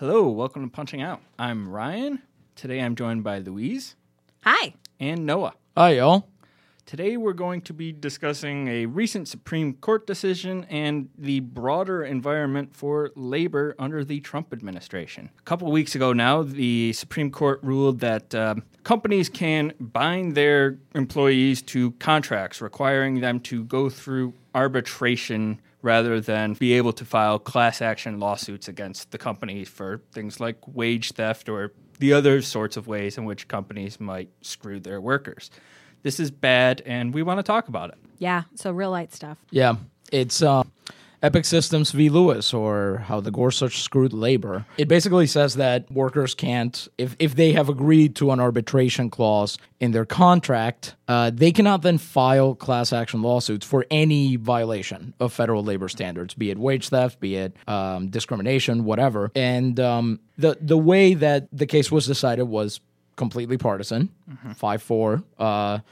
Hello, welcome to Punching Out. I'm Ryan. Today I'm joined by Louise. Hi. And Noah. Hi, y'all. Today we're going to be discussing a recent Supreme Court decision and the broader environment for labor under the Trump administration. A couple weeks ago now, the Supreme Court ruled that companies can bind their employees to contracts, requiring them to go through arbitration rather than be able to file class action lawsuits against the company for things like wage theft or the other sorts of ways in which companies might screw their workers. This is bad, and we want to talk about it. Yeah, so real light stuff. Yeah, it's Epic Systems v. Lewis, or how the Gorsuch screwed labor. It basically says that workers can't, if they have agreed to an arbitration clause in their contract, they cannot then file class action lawsuits for any violation of federal labor standards, be it wage theft, be it discrimination, whatever. And the way that the case was decided was completely partisan, 5-4.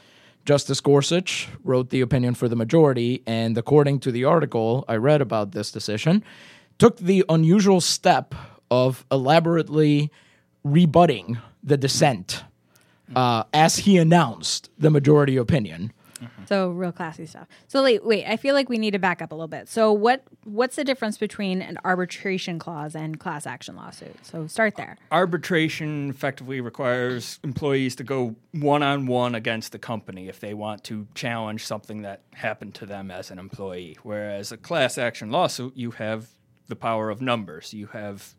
Justice Gorsuch wrote the opinion for the majority, and according to the article I read about this decision, took the unusual step of elaborately rebutting the dissent as he announced the majority opinion. So real classy stuff. So wait, I feel like we need to back up a little bit. So what's the difference between an arbitration clause and class action lawsuit? So start there. Arbitration effectively requires employees to go one-on-one against the company if they want to challenge something that happened to them as an employee. Whereas a class action lawsuit, you have the power of numbers. You have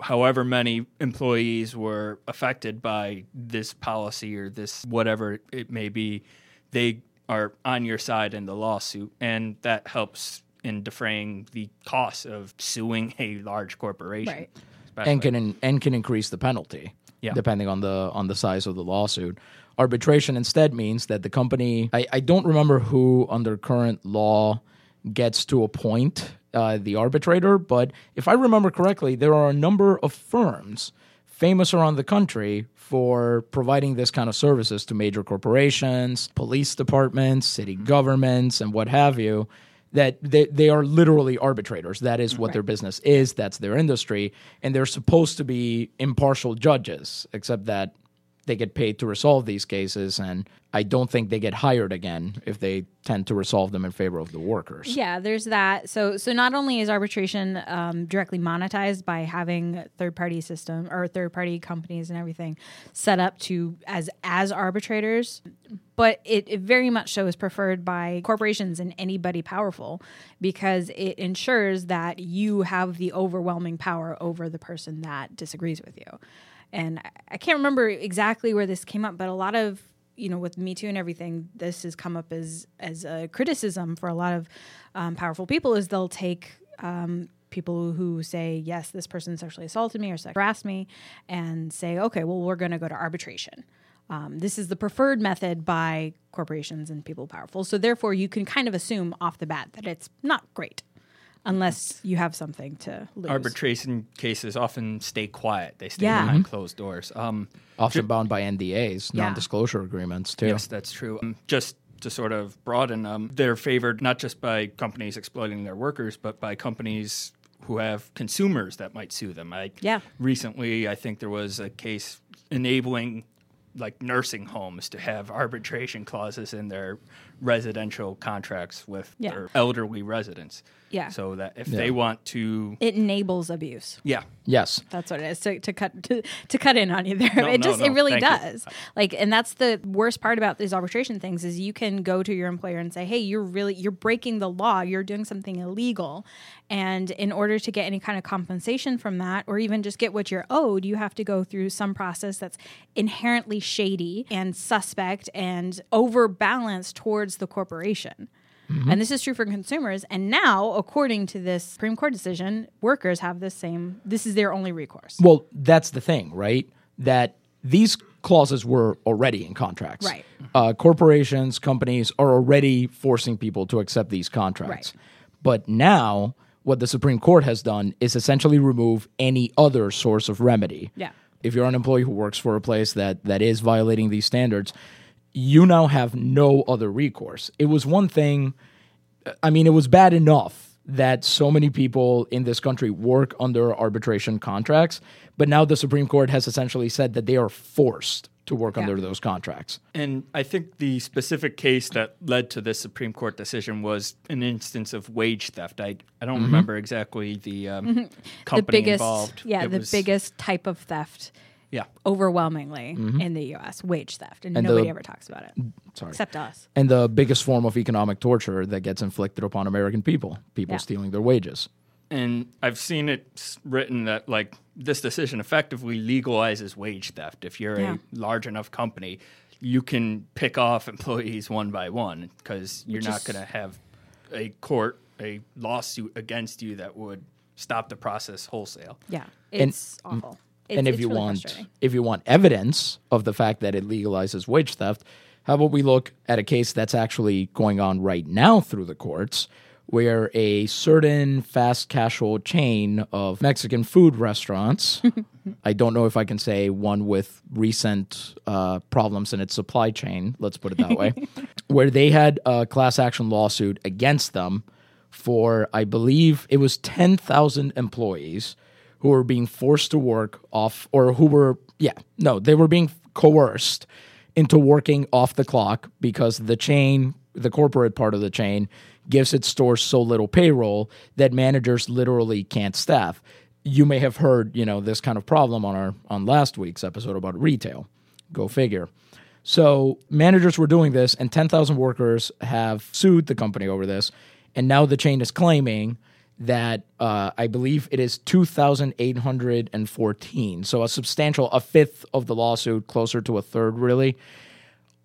however many employees were affected by this policy or this whatever it may be. They are on your side in the lawsuit, and that helps in defraying the cost of suing a large corporation, right? And can increase the penalty, depending on the size of the lawsuit. Arbitration instead means that the company, I don't remember who under current law gets to appoint the arbitrator, but if I remember correctly, there are a number of firms famous around the country for providing this kind of services to major corporations, police departments, city governments, and what have you, that they are literally arbitrators. That is what their business is. That's their industry. And they're supposed to be impartial judges, except that they get paid to resolve these cases, and I don't think they get hired again if they tend to resolve them in favor of the workers. Yeah, there's that. So not only is arbitration directly monetized by having third-party system or third-party companies and everything set up to as arbitrators, but it very much so is preferred by corporations and anybody powerful because it ensures that you have the overwhelming power over the person that disagrees with you. And I can't remember exactly where this came up, but a lot of, with Me Too and everything, this has come up as a criticism for a lot of powerful people is they'll take people who say, yes, this person sexually assaulted me or sexually harassed me, and say, okay, well, we're going to go to arbitration. This is the preferred method by corporations and people powerful. So therefore, you can kind of assume off the bat that it's not great. Unless you have something to lose. Arbitration cases often stay quiet. They stay behind closed doors. Often bound by NDAs, non-disclosure agreements, too. Yes, that's true. Just to sort of broaden, they're favored not just by companies exploiting their workers, but by companies who have consumers that might sue them. Recently, I think there was a case enabling nursing homes to have arbitration clauses in their residential contracts with their elderly residents. Yeah. So that if they want to... It enables abuse. Yeah. Yes. That's what it is, to cut in on you there. It really does. And that's the worst part about these arbitration things is you can go to your employer and say, hey, you're breaking the law. You're doing something illegal. And in order to get any kind of compensation from that or even just get what you're owed, you have to go through some process that's inherently shady and suspect and overbalanced towards the corporation. Mm-hmm. And this is true for consumers. And now, according to this Supreme Court decision, workers have the same, this is their only recourse. Well, that's the thing, right? That these clauses were already in contracts. Right. Corporations, companies are already forcing people to accept these contracts. Right. But now, what the Supreme Court has done is essentially remove any other source of remedy. Yeah. If you're an employee who works for a place that is violating these standards, you now have no other recourse. It was one thing, I mean, it was bad enough that so many people in this country work under arbitration contracts, but now the Supreme Court has essentially said that they are forced to work under those contracts. And I think the specific case that led to this Supreme Court decision was an instance of wage theft. I don't remember exactly the company involved. Yeah, it was the biggest type of theft. Yeah, overwhelmingly in the U.S., wage theft, and nobody ever talks about it, except us. And the biggest form of economic torture that gets inflicted upon American people stealing their wages. And I've seen it written that like this decision effectively legalizes wage theft. If you're a large enough company, you can pick off employees one by one because you're not going to have a lawsuit against you that would stop the process wholesale. Yeah, it's awful. And if you want evidence of the fact that it legalizes wage theft, how about we look at a case that's actually going on right now through the courts where a certain fast casual chain of Mexican food restaurants, I don't know if I can say one with recent problems in its supply chain, let's put it that way, where they had a class action lawsuit against them for, I believe it was 10,000 employees who were being forced to work off, or who were, they were being coerced into working off the clock because the chain, the corporate part of the chain, gives its stores so little payroll that managers literally can't staff. You may have heard, this kind of problem on last week's episode about retail. Go figure. So managers were doing this, and 10,000 workers have sued the company over this, and now the chain is claiming that I believe it is 2,814, so a fifth of the lawsuit, closer to a third really,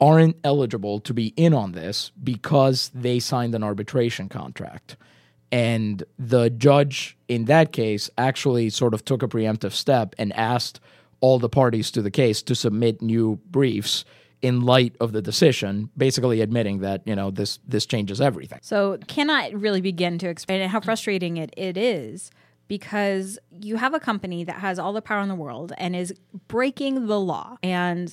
aren't eligible to be in on this because they signed an arbitration contract. And the judge in that case actually sort of took a preemptive step and asked all the parties to the case to submit new briefs in light of the decision, basically admitting that, this changes everything. So cannot really begin to explain how frustrating it is, because you have a company that has all the power in the world and is breaking the law. And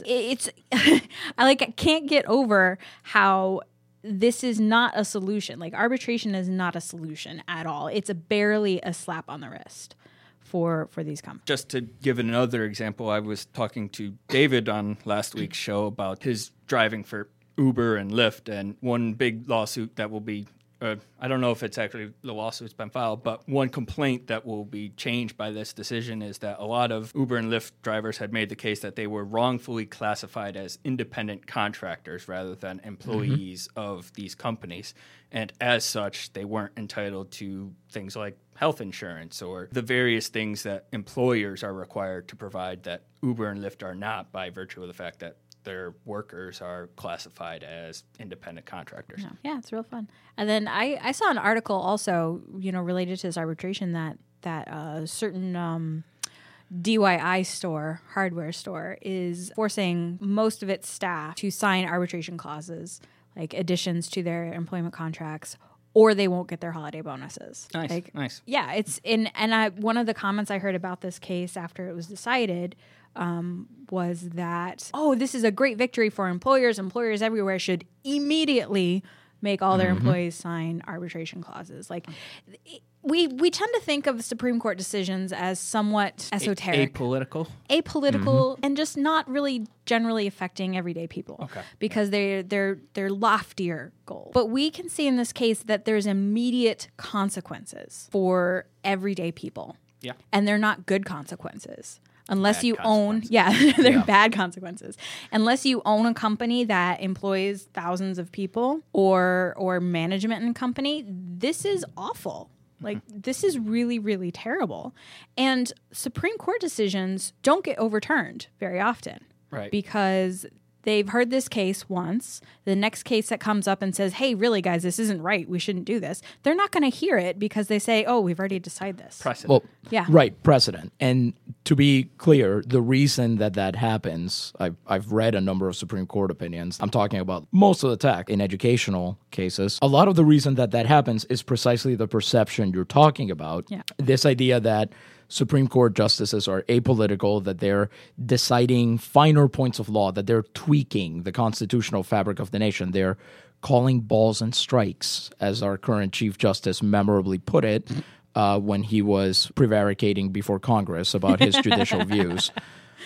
I can't get over how this is not a solution. Like, arbitration is not a solution at all. It's barely a slap on the wrist for these companies. Just to give another example, I was talking to David on last week's show about his driving for Uber and Lyft, and one big lawsuit that will be, I don't know if it's actually the lawsuit's been filed, but one complaint that will be changed by this decision is that a lot of Uber and Lyft drivers had made the case that they were wrongfully classified as independent contractors rather than employees of these companies. And as such, they weren't entitled to things like health insurance or the various things that employers are required to provide that Uber and Lyft are not, by virtue of the fact that their workers are classified as independent contractors. Yeah, it's real fun. And then I saw an article also, related to this arbitration that a certain DIY store, hardware store, is forcing most of its staff to sign arbitration clauses, like additions to their employment contracts, or they won't get their holiday bonuses. Nice. Yeah, it's in. And one of the comments I heard about this case after it was decided was that, this is a great victory for employers. Employers everywhere should immediately make all their employees sign arbitration clauses. Like, we tend to think of Supreme Court decisions as somewhat esoteric. Apolitical, and just not really generally affecting everyday people. Okay. Because they're loftier goals. But we can see in this case that there's immediate consequences for everyday people. Yeah. And they're not good consequences. Bad consequences. Unless you own a company that employs thousands of people or management in a company, this is awful. Like, this is really, really terrible. And Supreme Court decisions don't get overturned very often. Right. Because They've heard this case once. The next case that comes up and says, hey, really, guys, this isn't right. We shouldn't do this. They're not going to hear it because they say, oh, we've already decided this. Precedent. Well, yeah. Right, precedent. And to be clear, the reason that happens, I've read a number of Supreme Court opinions. I'm talking about most of the tech in educational cases. A lot of the reason that happens is precisely the perception you're talking about. Yeah. This idea that Supreme Court justices are apolitical, that they're deciding finer points of law, that they're tweaking the constitutional fabric of the nation. They're calling balls and strikes, as our current Chief Justice memorably put it when he was prevaricating before Congress about his judicial views.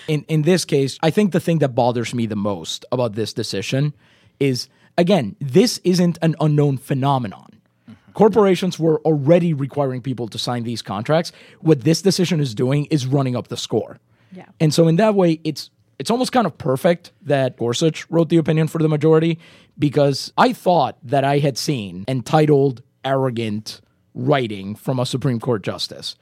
In this case, I think the thing that bothers me the most about this decision is, again, this isn't an unknown phenomenon. Corporations were already requiring people to sign these contracts. What this decision is doing is running up the score. Yeah. And so in that way, it's almost kind of perfect that Gorsuch wrote the opinion for the majority, because I thought that I had seen entitled, arrogant writing from a Supreme Court justice.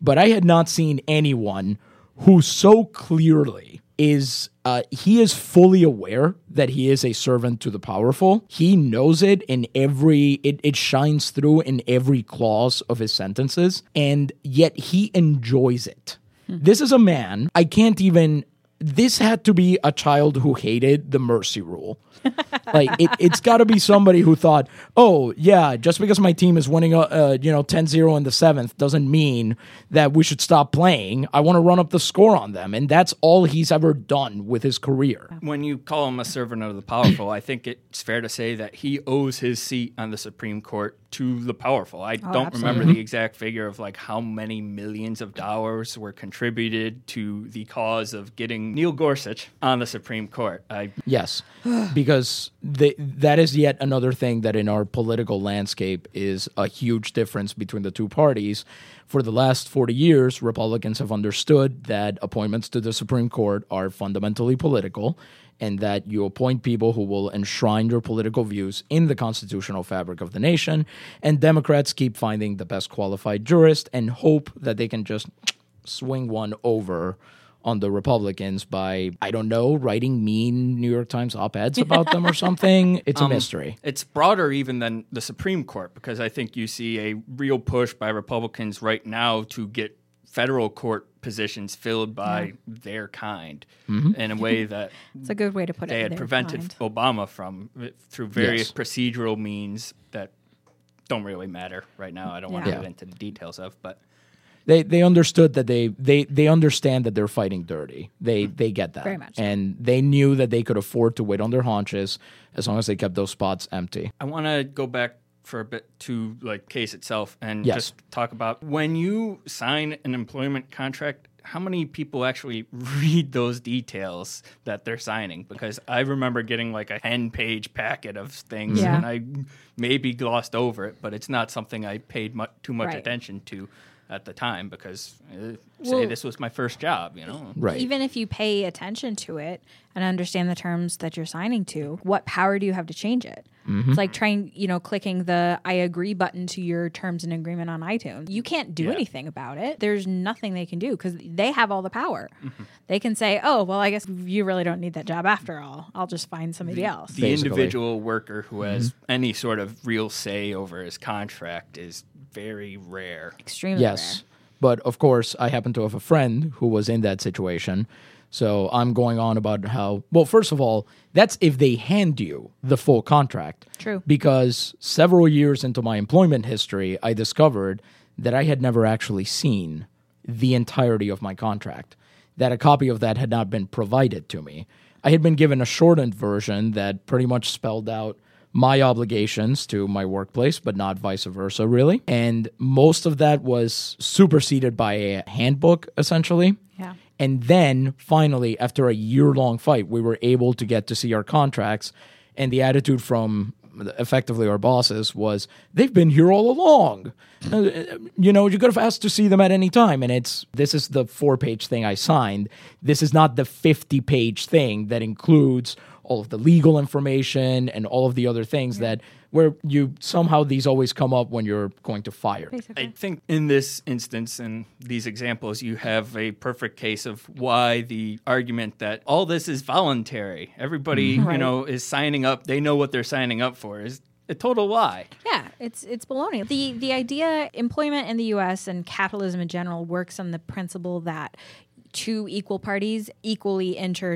But I had not seen anyone who so clearly is he is fully aware that he is a servant to the powerful. He knows it in it shines through in every clause of his sentences, and yet he enjoys it. This is a man, this had to be a child who hated the mercy rule. Like, it's got to be somebody who thought, oh, yeah, just because my team is winning, 10-0 in the seventh doesn't mean that we should stop playing. I want to run up the score on them. And that's all he's ever done with his career. When you call him a servant of the powerful, I think it's fair to say that he owes his seat on the Supreme Court to the powerful. I don't remember the exact figure of like how many millions of dollars were contributed to the cause of getting Neil Gorsuch on the Supreme Court. Yes, because that is yet another thing that in our political landscape is a huge difference between the two parties. For the last 40 years, Republicans have understood that appointments to the Supreme Court are fundamentally political, and that you appoint people who will enshrine your political views in the constitutional fabric of the nation. And Democrats keep finding the best qualified jurist and hope that they can just swing one over on the Republicans by, I don't know, writing mean New York Times op-eds about them or something. It's a mystery. It's broader even than the Supreme Court, because I think you see a real push by Republicans right now to get federal court positions filled by their kind in a way that it's a good way to put it. They had prevented Obama from through various procedural means that don't really matter right now. I don't want to get into the details of, but they understood that they understand that they're fighting dirty. They get that very much, and they knew that they could afford to wait on their haunches as long as they kept those spots empty. I want to go back for a bit to like case itself and just talk about when you sign an employment contract, how many people actually read those details that they're signing? Because I remember getting like a 10-page packet of things and I maybe glossed over it, but it's not something I paid too much attention to at the time, because this was my first job, you know? Right. Even if you pay attention to it and understand the terms that you're signing to, what power do you have to change it? Mm-hmm. It's like clicking the I agree button to your terms and agreement on iTunes. You can't do anything about it. There's nothing they can do because they have all the power. Mm-hmm. They can say, oh, well, I guess you really don't need that job after all. I'll just find somebody else. The individual worker who has any sort of real say over his contract is very rare. Extremely rare. But of course, I happen to have a friend who was in that situation. So I'm going on about how, well, first of all, that's if they hand you the full contract. True. Because several years into my employment history, I discovered that I had never actually seen the entirety of my contract, that a copy of that had not been provided to me. I had been given a shortened version that pretty much spelled out my obligations to my workplace, but not vice versa, really. And most of that was superseded by a handbook, essentially. Yeah. And then, finally, after a year-long fight, we were able to get to see our contracts, and the attitude from, effectively, our bosses was, they've been here all along. You could have asked to see them at any time, and this is the 4-page thing I signed. This is not the 50-page thing that includes all of the legal information and all of the other things that where you somehow these always come up when you're going to fire. Basically. I think in this instance and in these examples, you have a perfect case of why the argument that all this is voluntary, everybody right. you know is signing up, they know what they're signing up for is a total lie. Yeah, it's baloney. The idea employment in the U.S. and capitalism in general works on the principle that two equal parties equally enter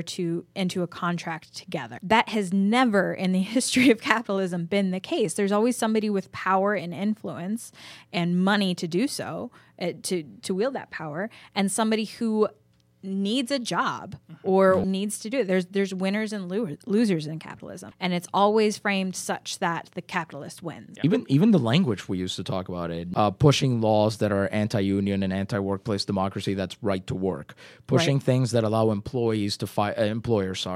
into a contract together. That has never in the history of capitalism been the case. There's always somebody with power and influence and money to do so, to wield that power, and somebody who needs a job or needs to do it. There's winners and losers in capitalism, and it's always framed such that the capitalist wins. Yeah. Even the language we used to talk about it, pushing laws that are anti-union and anti-workplace democracy, that's right to work, pushing right. things that allow employees to employers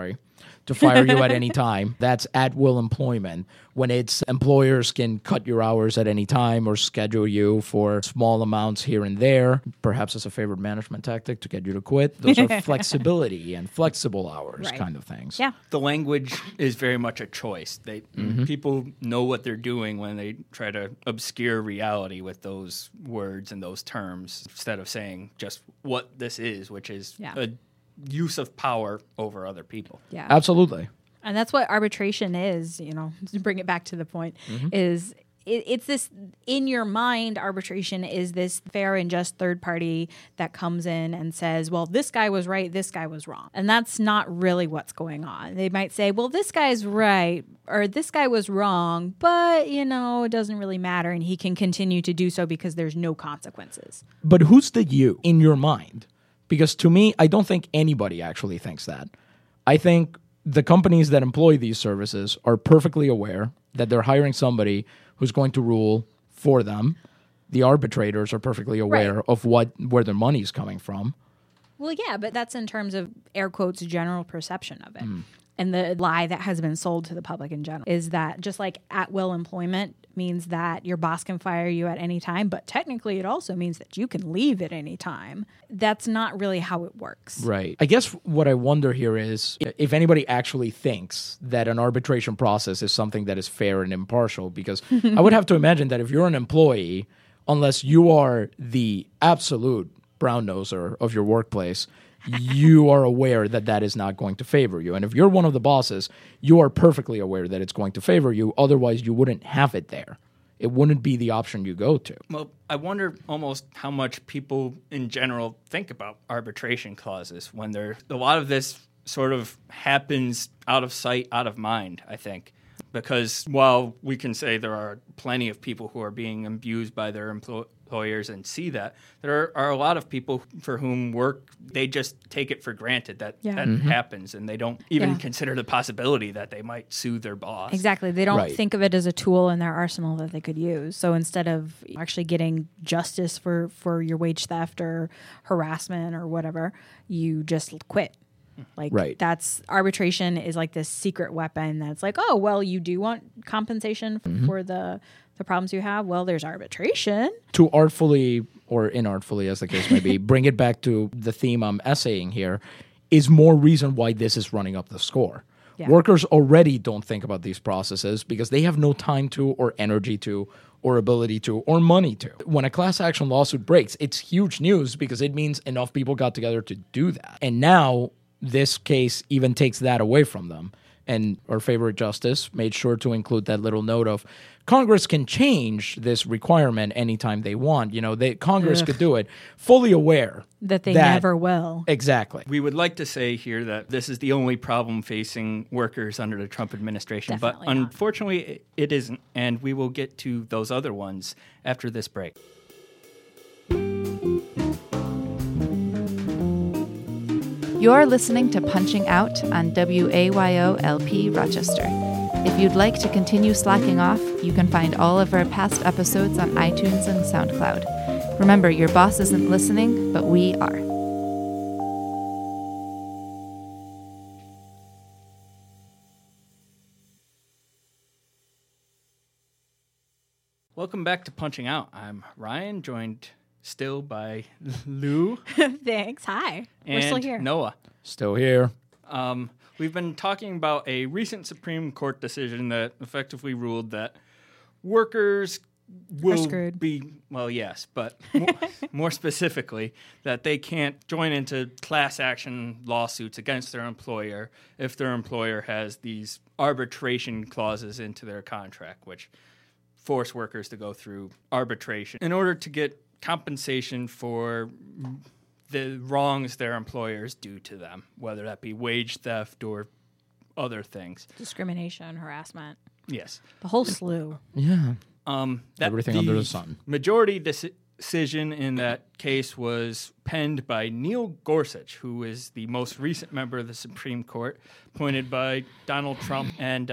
to fire you at any time. That's at-will employment. When it's employers can cut your hours at any time or schedule you for small amounts here and there, perhaps as a favorite management tactic to get you to quit. Those are flexibility and flexible hours right. kind of things. Yeah. The language is very much a choice. People know what they're doing when they try to obscure reality with those words and those terms instead of saying just what this is, which is a use of power over other people. Yeah, absolutely. And that's what arbitration is, you know, to bring it back to the point, is it's this in your mind. Arbitration is this fair and just third party that comes in and says, well, this guy was right, this guy was wrong. And that's not really what's going on. They might say, well, this guy's right or this guy was wrong, but, you know, it doesn't really matter. And he can continue to do so because there's no consequences. But who's the you in your mind? Because to me, I don't think anybody actually thinks that. I think the companies that employ these services are perfectly aware that they're hiring somebody who's going to rule for them. The arbitrators are perfectly aware right. of where their money's coming from. Well, yeah, but that's in terms of air quotes general perception of it. Mm. And the lie that has been sold to the public in general is that just like at-will employment means that your boss can fire you at any time, but technically it also means that you can leave at any time. That's not really how it works. Right. I guess what I wonder here is if anybody actually thinks that an arbitration process is something that is fair and impartial, because I would have to imagine that if you're an employee, unless you are the absolute brown-noser of your workplace, you are aware that that is not going to favor you. And if you're one of the bosses, you are perfectly aware that it's going to favor you. Otherwise, you wouldn't have it there. It wouldn't be the option you go to. Well, I wonder almost how much people in general think about arbitration clauses when they're a lot of this sort of happens out of sight, out of mind, I think. Because while we can say there are plenty of people who are being abused by their employers and see that, there are a lot of people for whom work, they just take it for granted that happens, and they don't even consider the possibility that they might sue their boss. Exactly. They don't think of it as a tool in their arsenal that they could use. So instead of actually getting justice for your wage theft or harassment or whatever, you just quit. Like that's arbitration is like this secret weapon that's like, oh, well, you do want compensation for the problems you have. Well, there's arbitration. To artfully or inartfully, as the case may be, bring it back to the theme I'm essaying here is more reason why this is running up the score. Yeah. Workers already don't think about these processes because they have no time to or energy to or ability to or money to. When a class action lawsuit breaks, it's huge news because it means enough people got together to do that. And now this case even takes that away from them. And our favorite justice made sure to include that little note of Congress can change this requirement anytime they want. You know, Congress could do it, fully aware that they never will. Exactly. We would like to say here that this is the only problem facing workers under the Trump administration. Definitely but not. Unfortunately, it isn't. And we will get to those other ones after this break. You're listening to Punching Out on WAYO-LP Rochester. If you'd like to continue slacking off, you can find all of our past episodes on iTunes and SoundCloud. Remember, your boss isn't listening, but we are. Welcome back to Punching Out. I'm Ryan, joined still by Lou. Thanks. Hi. We're still here. Noah. Still here. We've been talking about a recent Supreme Court decision that effectively ruled that workers will be, well, yes, but more specifically, that they can't join into class action lawsuits against their employer if their employer has these arbitration clauses into their contract, which force workers to go through arbitration in order to get compensation for the wrongs their employers do to them, whether that be wage theft or other things. Discrimination, harassment. Yes. The whole slew. Yeah. Everything under the sun. Majority decision in that case was penned by Neil Gorsuch, who is the most recent member of the Supreme Court, appointed by Donald Trump. And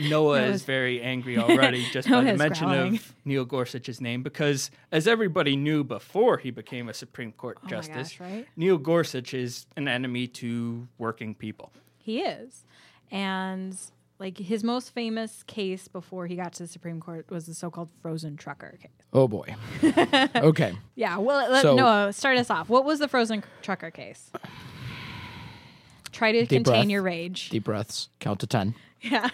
Noah is very angry already just by the mention of Neil Gorsuch's name, because as everybody knew before he became a Supreme Court justice, gosh, right? Neil Gorsuch is an enemy to working people. He is. And like his most famous case before he got to the Supreme Court was the so-called frozen trucker case. Oh, boy. Okay. Yeah, well, Noah, start us off. What was the frozen trucker case? Try to contain your rage. Deep breaths. Count to 10. Yeah.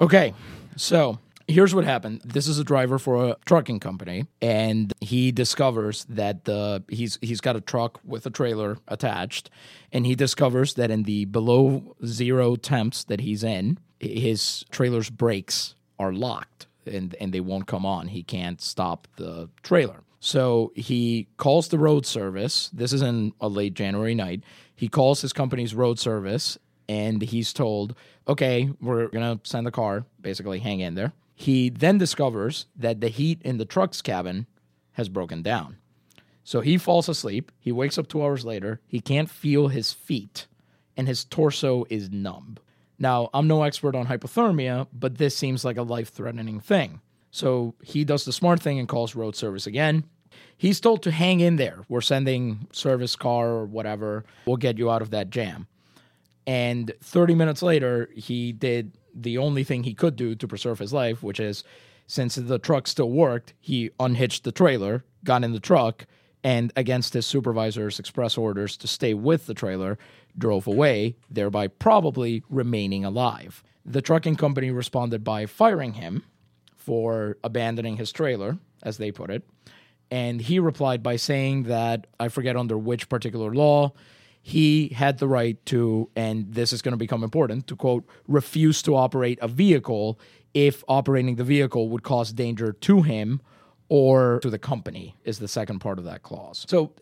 Okay, so here's what happened. This is a driver for a trucking company, and he discovers that he's got a truck with a trailer attached, and he discovers that in the below zero temps that he's in, his trailer's brakes are locked, and they won't come on. He can't stop the trailer. So he calls the road service. This is in a late January night. He calls his company's road service, and he's told, okay, we're going to send the car, basically hang in there. He then discovers that the heat in the truck's cabin has broken down. So he falls asleep. He wakes up 2 hours later. He can't feel his feet, and his torso is numb. Now, I'm no expert on hypothermia, but this seems like a life-threatening thing. So he does the smart thing and calls road service again. He's told to hang in there. We're sending service car or whatever. We'll get you out of that jam. And 30 minutes later, he did the only thing he could do to preserve his life, which is, since the truck still worked, he unhitched the trailer, got in the truck, and against his supervisor's express orders to stay with the trailer, drove away, thereby probably remaining alive. The trucking company responded by firing him for abandoning his trailer, as they put it, and he replied by saying that, I forget under which particular law, he had the right to, and this is going to become important, to, quote, refuse to operate a vehicle if operating the vehicle would cause danger to him or to the company, is the second part of that clause. So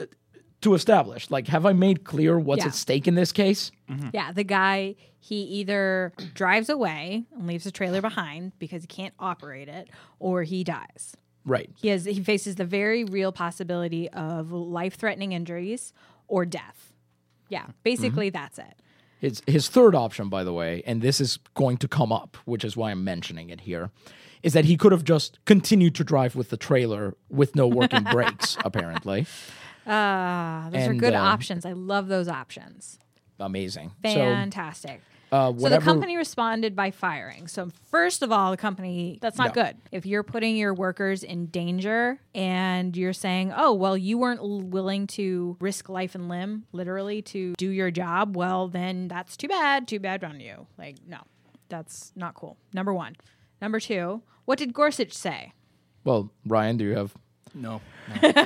to establish, like, have I made clear what's at stake in this case? Mm-hmm. Yeah, the guy, he either drives away and leaves the trailer behind because he can't operate it, or he dies. Right. He faces the very real possibility of life-threatening injuries or death. Yeah, basically that's it. His third option, by the way, and this is going to come up, which is why I'm mentioning it here, is that he could have just continued to drive with the trailer with no working brakes, apparently. Those are good options. I love those options. Amazing. Fantastic. So the company responded by firing. So first of all, the company, that's not good. If you're putting your workers in danger and you're saying, oh, well, you weren't willing to risk life and limb, literally, to do your job, well, then that's too bad on you. Like, no, that's not cool. Number one. Number two, what did Gorsuch say? Well, Ryan, do you have... No.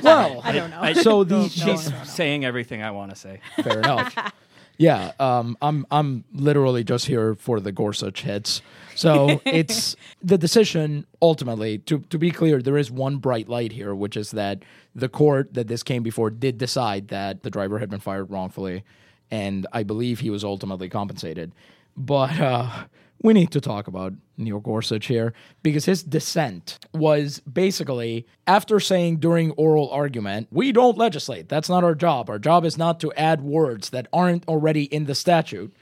Well, I don't know. She's saying everything I want to say. Fair enough. Yeah, I'm literally just here for the Gorsuch hits. So it's the decision, ultimately, to be clear, there is one bright light here, which is that the court that this came before did decide that the driver had been fired wrongfully, and I believe he was ultimately compensated. But we need to talk about Neil Gorsuch here, because his dissent was basically, after saying during oral argument, we don't legislate, that's not our job. Our job is not to add words that aren't already in the statute.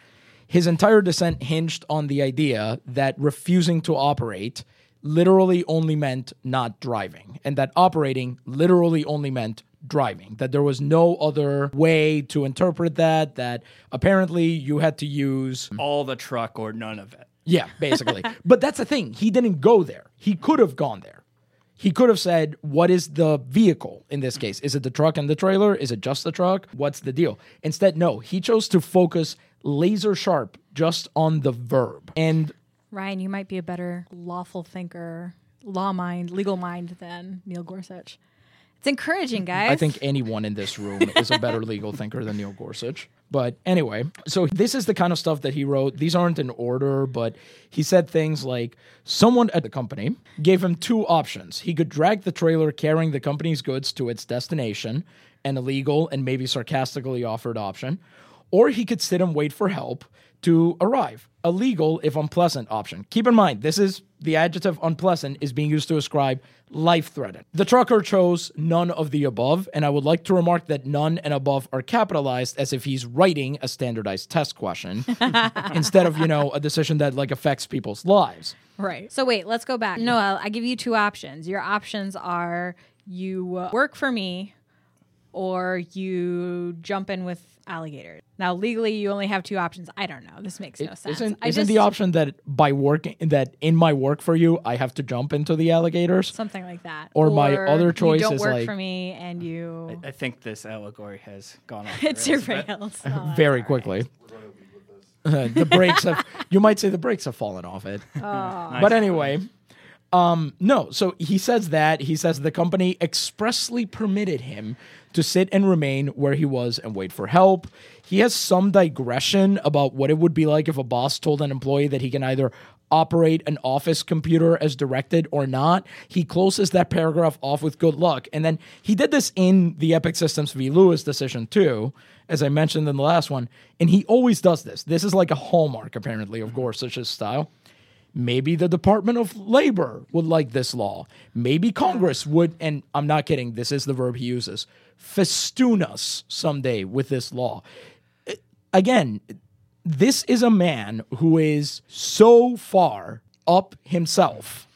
His entire dissent hinged on the idea that refusing to operate literally only meant not driving, and that operating literally only meant driving, that there was no other way to interpret that apparently you had to use all the truck or none of it. Yeah, basically. But that's the thing. He didn't go there. He could have gone there. He could have said, what is the vehicle in this case? Is it the truck and the trailer? Is it just the truck? What's the deal? Instead, no. He chose to focus laser sharp just on the verb. And Ryan, you might be a better lawful thinker law mind, legal mind than Neil Gorsuch. It's encouraging, guys. I think anyone in this room is a better legal thinker than Neil Gorsuch. But anyway, so this is the kind of stuff that he wrote. These aren't in order, but he said things like, someone at the company gave him two options. He could drag the trailer carrying the company's goods to its destination, an illegal and maybe sarcastically offered option, or he could sit and wait for help to arrive, a legal if unpleasant option. Keep in mind, this is the adjective unpleasant is being used to ascribe life-threatened. The trucker chose none of the above, and I would like to remark that none and above are capitalized as if he's writing a standardized test question instead of, a decision that affects people's lives. Right. So wait, let's go back. Noel, I give you two options. Your options are you work for me or you jump in with alligators. Now, legally, you only have two options. I don't know. This makes no sense. Isn't the option that in my work for you, I have to jump into the alligators? Something like that. Or my other choice is you don't work for me and you... I think this allegory has gone off the rails. Very quickly. Right. The brakes have... You might say the brakes have fallen off it. Oh. Nice. But anyway... No, so he says that. He says the company expressly permitted him to sit and remain where he was and wait for help. He has some digression about what it would be like if a boss told an employee that he can either operate an office computer as directed or not. He closes that paragraph off with good luck. And then he did this in the Epic Systems v. Lewis decision too, as I mentioned in the last one. And he always does this. This is like a hallmark, apparently, of Gorsuch's style. Maybe the Department of Labor would like this law. Maybe Congress would, and I'm not kidding, this is the verb he uses, festoon us someday with this law. Again, this is a man who is so far up himself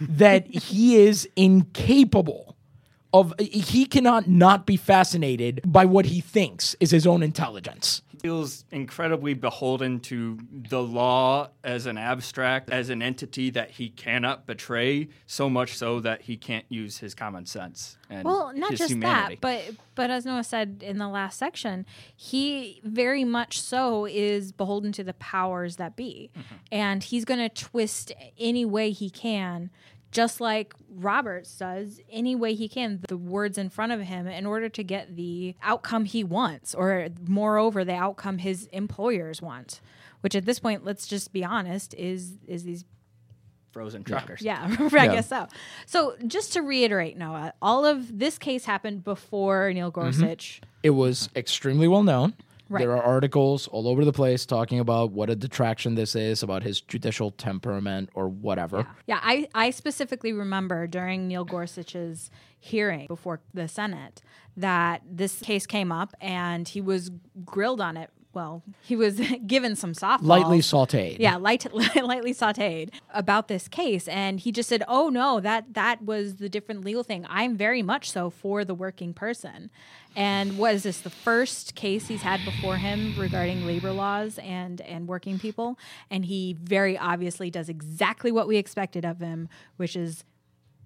that he is incapable of, he cannot not be fascinated by what he thinks is his own intelligence. Feels incredibly beholden to the law as an abstract, as an entity that he cannot betray, so much so that he can't use his common sense and his humanity. but as Noah said in the last section, he very much so is beholden to the powers that be, and he's going to twist any way he can. Just like Roberts does, any way he can, the words in front of him in order to get the outcome he wants, or moreover, the outcome his employers want, which at this point, let's just be honest, is these... frozen truckers. Yeah, I guess so. So just to reiterate, Noah, all of this case happened before Neil Gorsuch. It was extremely well known. Right. There are articles all over the place talking about what a detraction this is, about his judicial temperament or whatever. Yeah, I specifically remember during Neil Gorsuch's hearing before the Senate that this case came up and he was grilled on it. Well, he was given some softballs. Lightly sauteed. Yeah, lightly sauteed about this case. And he just said, oh, no, that was the different legal thing. I'm very much so for the working person. And was this the first case he's had before him regarding labor laws and working people? And he very obviously does exactly what we expected of him, which is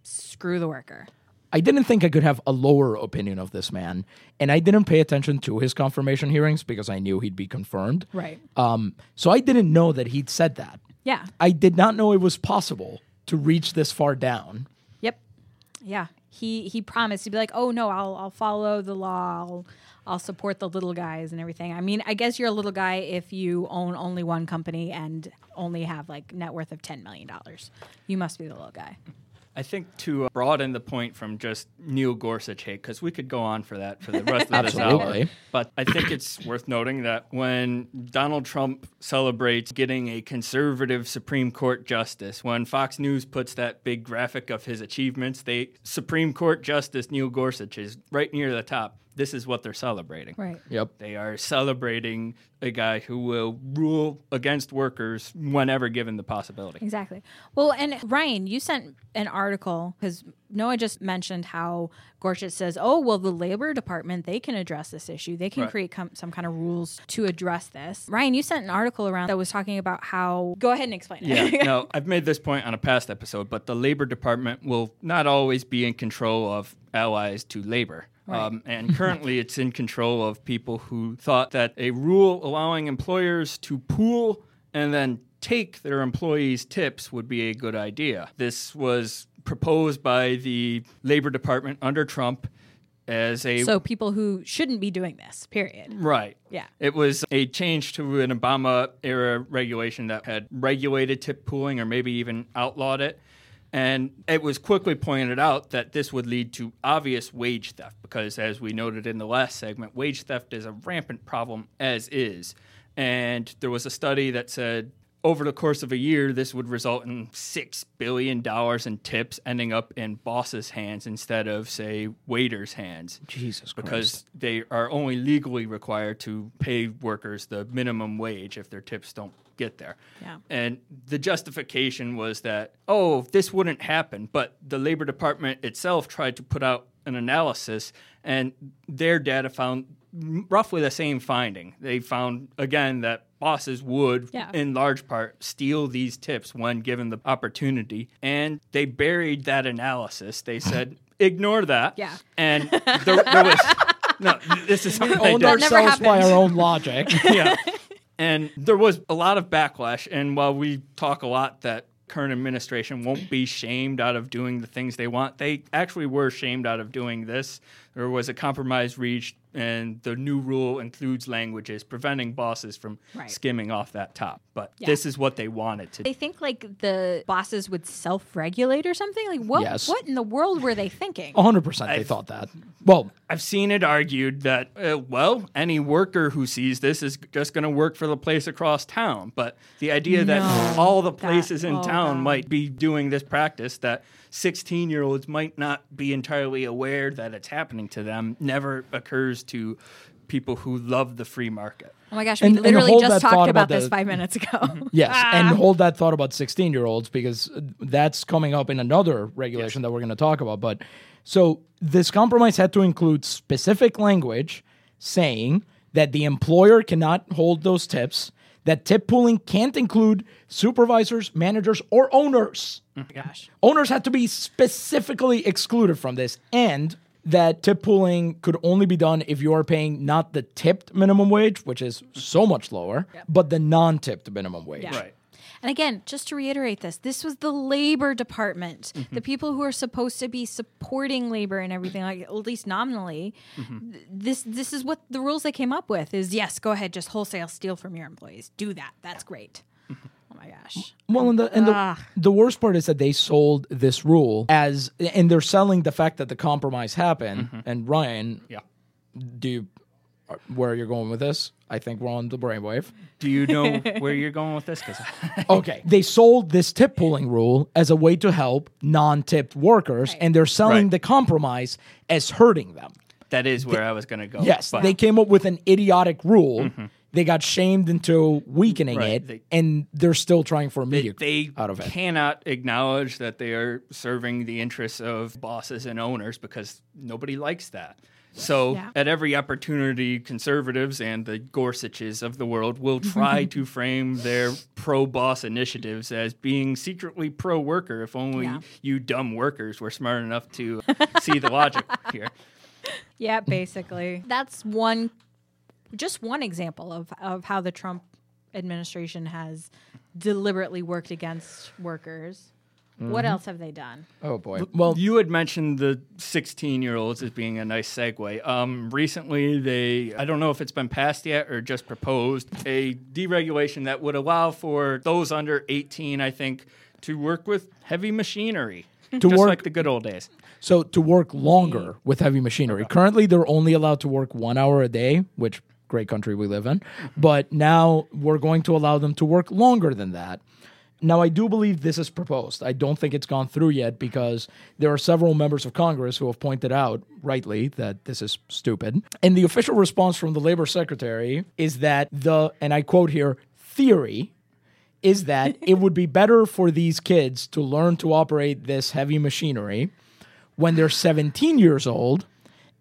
screw the worker. I didn't think I could have a lower opinion of this man, and I didn't pay attention to his confirmation hearings because I knew he'd be confirmed. Right. So I didn't know that he'd said that. Yeah. I did not know it was possible to reach this far down. Yep. Yeah. He promised to be like, oh no, I'll follow the law. I'll support the little guys and everything. I mean, I guess you're a little guy if you own only one company and only have net worth of $10 million. You must be the little guy. I think to broaden the point from just Neil Gorsuch hate, because we could go on for that for the rest of this hour, but I think it's worth noting that when Donald Trump celebrates getting a conservative Supreme Court justice, when Fox News puts that big graphic of his achievements, Supreme Court Justice Neil Gorsuch is right near the top. This is what they're celebrating. Right. Yep. They are celebrating a guy who will rule against workers whenever given the possibility. Exactly. Well, and Ryan, you sent an article because Noah just mentioned how Gorsuch says, oh, well, the Labor Department, they can address this issue. They can create some kind of rules to address this. Ryan, you sent an article around that was talking about how... Go ahead and explain it. Yeah, no, I've made this point on a past episode, but the Labor Department will not always be in control of allies to labor. Right. And currently it's in control of people who thought that a rule allowing employers to pool and then take their employees' tips would be a good idea. This was proposed by the Labor Department under Trump as a... So people who shouldn't be doing this, period. Right. Yeah. It was a change to an Obama-era regulation that had regulated tip pooling or maybe even outlawed it. And it was quickly pointed out that this would lead to obvious wage theft because, as we noted in the last segment, wage theft is a rampant problem as is. And there was a study that said over the course of a year, this would result in $6 billion in tips ending up in bosses' hands instead of, say, waiters' hands. Jesus Christ. Because they are only legally required to pay workers the minimum wage if their tips don't get there. Yeah. And the justification was that, oh, this wouldn't happen, but the Labor Department itself tried to put out an analysis, and their data found roughly the same finding. They found, again, that bosses would, in large part, steal these tips when given the opportunity, and they buried that analysis. They said, ignore that. Yeah. And there was... No, this is something they did. We owned ourselves by our own logic. Yeah. And there was a lot of backlash, and while we talk a lot that current administration won't be shamed out of doing the things they want, they actually were shamed out of doing this. There was a compromise reached, and the new rule includes languages preventing bosses from skimming off that top. But this is what they wanted to do. They think, like, the bosses would self-regulate or something? Like, what in the world were they thinking? 100% they thought that. Well, I've seen it argued that, any worker who sees this is just going to work for the place across town. But the idea that all the places in town might be doing this practice, that 16-year-olds might not be entirely aware that it's happening to them, never occurs to people who love the free market. Oh my gosh, we literally just talked about this 5 minutes ago. Yes, and hold that thought about 16-year-olds because that's coming up in another regulation that we're going to talk about. But so this compromise had to include specific language saying that the employer cannot hold those tips, that tip pooling can't include supervisors, managers, or owners. Oh my gosh. Owners had to be specifically excluded from this, and that tip pooling could only be done if you are paying not the tipped minimum wage, which is so much lower, but the non-tipped minimum wage. Yeah. Right. And again, just to reiterate this was the Labor Department, the people who are supposed to be supporting labor and everything, like at least nominally. This is what the rules they came up with is, yes, go ahead, just wholesale steal from your employees. Do that. That's great. Oh my gosh. Well, and the worst part is that they sold this rule as, and they're selling the fact that the compromise happened. And Ryan, where you're going with this? I think we're on the brainwave. Do you know where you're going with this? Okay. They sold this tip pooling rule as a way to help non-tipped workers, and they're selling the compromise as hurting them. That is where I was going to go. Yes. But they came up with an idiotic rule. They got shamed into weakening it, and they're still trying for a media out of it. They cannot acknowledge that they are serving the interests of bosses and owners because nobody likes that. So at every opportunity, conservatives and the Gorsuches of the world will try to frame their pro-boss initiatives as being secretly pro-worker, if only you dumb workers were smart enough to see the logic here. Yeah, basically. That's just one example of how the Trump administration has deliberately worked against workers. What else have they done? Oh, boy. Well, you had mentioned the 16-year-olds as being a nice segue. Recently, I don't know if it's been passed yet or just proposed, a deregulation that would allow for those under 18, I think, to work with heavy machinery, like the good old days. So to work longer with heavy machinery. Currently, they're only allowed to work 1 hour a day, which great country we live in. But now we're going to allow them to work longer than that. Now, I do believe this is proposed. I don't think it's gone through yet because there are several members of Congress who have pointed out, rightly, that this is stupid. And the official response from the Labor Secretary is that and I quote here, theory is that it would be better for these kids to learn to operate this heavy machinery when they're 17 years old,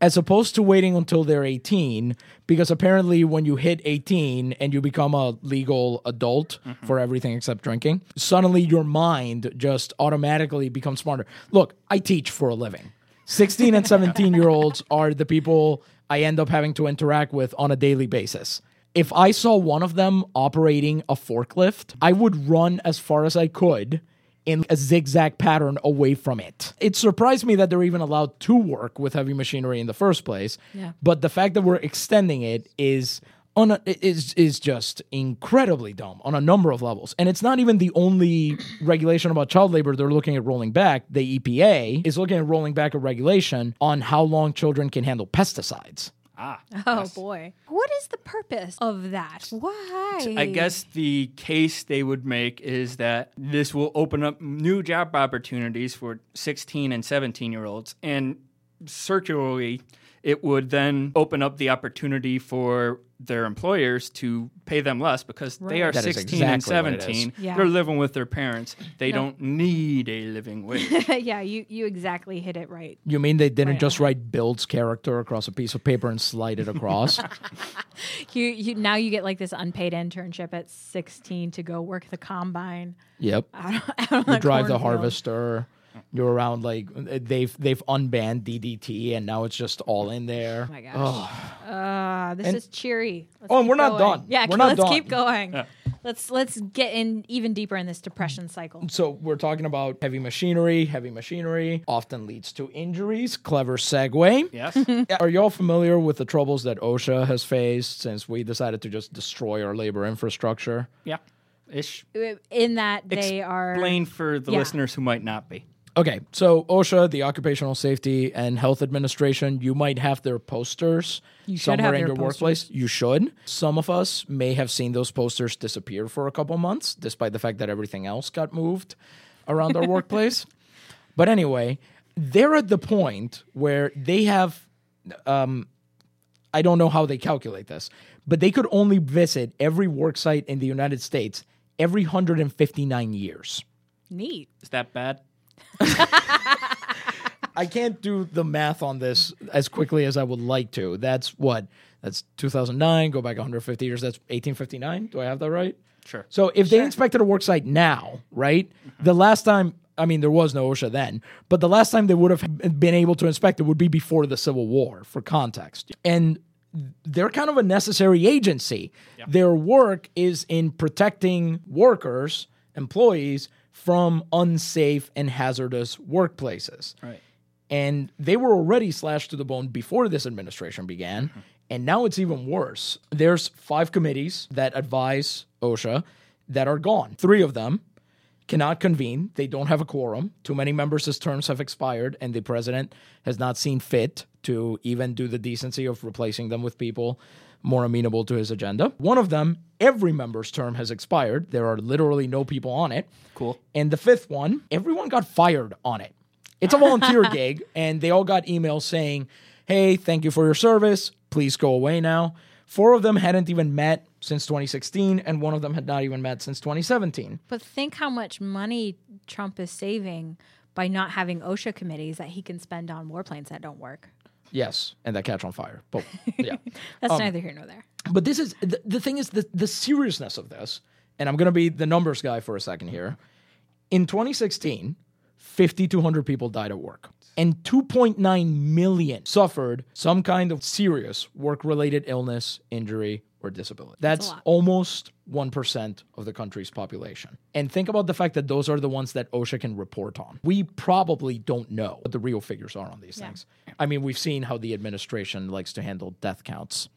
as opposed to waiting until they're 18, because apparently when you hit 18 and you become a legal adult for everything except drinking, suddenly your mind just automatically becomes smarter. Look, I teach for a living. 16 and 17-year-olds are the people I end up having to interact with on a daily basis. If I saw one of them operating a forklift, I would run as far as I could in a zigzag pattern away from it. It surprised me that they're even allowed to work with heavy machinery in the first place. Yeah. But the fact that we're extending it is just incredibly dumb on a number of levels. And it's not even the only regulation about child labor they're looking at rolling back. The EPA is looking at rolling back a regulation on how long children can handle pesticides. Boy. What is the purpose of that? Why? I guess the case they would make is that this will open up new job opportunities for 16 and 17-year-olds. And circularly, it would then open up the opportunity for their employers to pay them less because they are that 16 exactly and 17. Yeah. They're living with their parents. They don't need a living wage. Yeah, you exactly hit it right. You mean they didn't just write Bill's character across a piece of paper and slide it across? Now you get like this unpaid internship at 16 to go work the combine. Yep. You drive the harvester. You're around like they've unbanned DDT and now it's just all in there. Oh my gosh. This is cheery. Let's keep going. We're not done. Yeah, let's keep going. Yeah. Let's get in even deeper in this depression cycle. So we're talking about heavy machinery. Heavy machinery often leads to injuries. Clever segue. Yes. Are y'all familiar with the troubles that OSHA has faced since we decided to just destroy our labor infrastructure? Yeah. Ish. In that they are... Explain for the listeners who might not be. Okay, so OSHA, the Occupational Safety and Health Administration, you might have their posters somewhere in your workplace. You should. Some of us may have seen those posters disappear for a couple months, despite the fact that everything else got moved around our workplace. But anyway, they're at the point where they have, I don't know how they calculate this, but they could only visit every worksite in the United States every 159 years. Neat. Is that bad? I can't do the math on this as quickly as I would like to. That's 2009, go back 150 years, that's 1859. Do I have that right? Sure. So if they inspected a worksite now, right? Mm-hmm. The last time, I mean, there was no OSHA then, but the last time they would have been able to inspect it would be before the Civil War, for context. And they're kind of a necessary agency. Yeah. Their work is in protecting workers, employees, from unsafe and hazardous workplaces. Right. And they were already slashed to the bone before this administration began, and now it's even worse. There's 5 committees that advise OSHA that are gone. 3 of them cannot convene. They don't have a quorum. Too many members' terms have expired, and the president has not seen fit to even do the decency of replacing them with people more amenable to his agenda. One of them, every member's term has expired. There are literally no people on it. Cool. And the 5th one, everyone got fired on it. It's a volunteer gig, and they all got emails saying, hey, thank you for your service. Please go away now. 4 of them hadn't even met since 2016, and one of them had not even met since 2017. But think how much money Trump is saving by not having OSHA committees that he can spend on warplanes that don't work. Yes, and that catch on fire. But yeah, that's neither here nor there. But this is the thing is the seriousness of this, and I'm going to be the numbers guy for a second here. In 2016, 5,200 people died at work, and 2.9 million suffered some kind of serious work-related illness, injury, or disability. That's almost 1% of the country's population. And think about the fact that those are the ones that OSHA can report on. We probably don't know what the real figures are on these things. I mean, we've seen how the administration likes to handle death counts.